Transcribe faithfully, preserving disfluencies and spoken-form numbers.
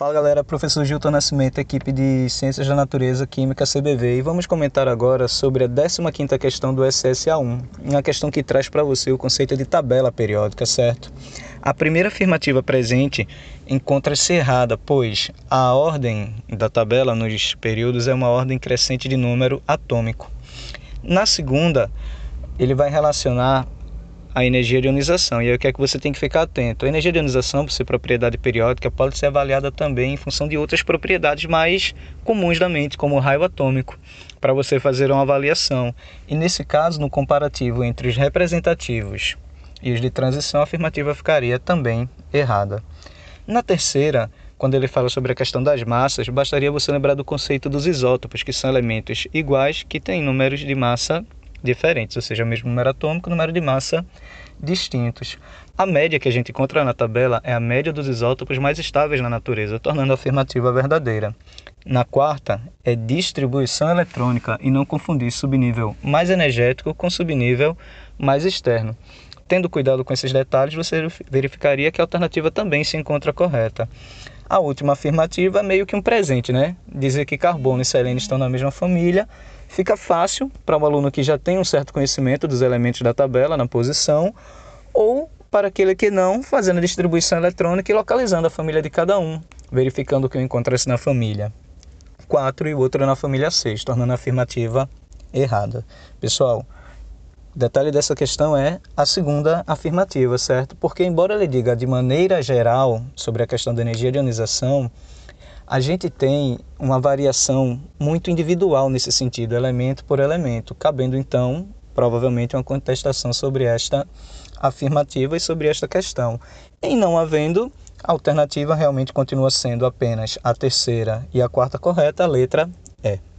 Fala galera, professor Gilton Nascimento, equipe de Ciências da Natureza, Química, C B V, e vamos comentar agora sobre a décima quinta questão do S S A um, uma questão que traz para você o conceito de tabela periódica, certo? A primeira afirmativa presente encontra-se errada, pois a ordem da tabela nos períodos é uma ordem crescente de número atômico. Na segunda, ele vai relacionar a energia de ionização, e aí o que é que você tem que ficar atento? A energia de ionização, por ser propriedade periódica, pode ser avaliada também em função de outras propriedades mais comuns da mente, como o raio atômico, para você fazer uma avaliação. E nesse caso, no comparativo entre os representativos e os de transição, a afirmativa ficaria também errada. Na terceira, quando ele fala sobre a questão das massas, bastaria você lembrar do conceito dos isótopos, que são elementos iguais que têm números de massa diferentes, ou seja, o mesmo número atômico, número de massa distintos. A média que a gente encontra na tabela é a média dos isótopos mais estáveis na natureza, tornando a afirmativa verdadeira. Na quarta, é distribuição eletrônica, e não confundir subnível mais energético com subnível mais externo. Tendo cuidado com esses detalhes, você verificaria que a alternativa também se encontra correta. A última afirmativa é meio que um presente, né? Dizer que carbono e selênio estão na mesma família fica fácil para um aluno que já tem um certo conhecimento dos elementos da tabela na posição, ou para aquele que não, fazendo a distribuição eletrônica e localizando a família de cada um, verificando que um encontra-se na família quatro e o outro na família seis, tornando a afirmativa errada. Pessoal, o detalhe dessa questão é a segunda afirmativa, certo? Porque, embora ele diga de maneira geral sobre a questão da energia de ionização, a gente tem uma variação muito individual nesse sentido, elemento por elemento, cabendo, então, provavelmente uma contestação sobre esta afirmativa e sobre esta questão. Em não havendo, a alternativa realmente continua sendo apenas a terceira e a quarta correta, a letra E.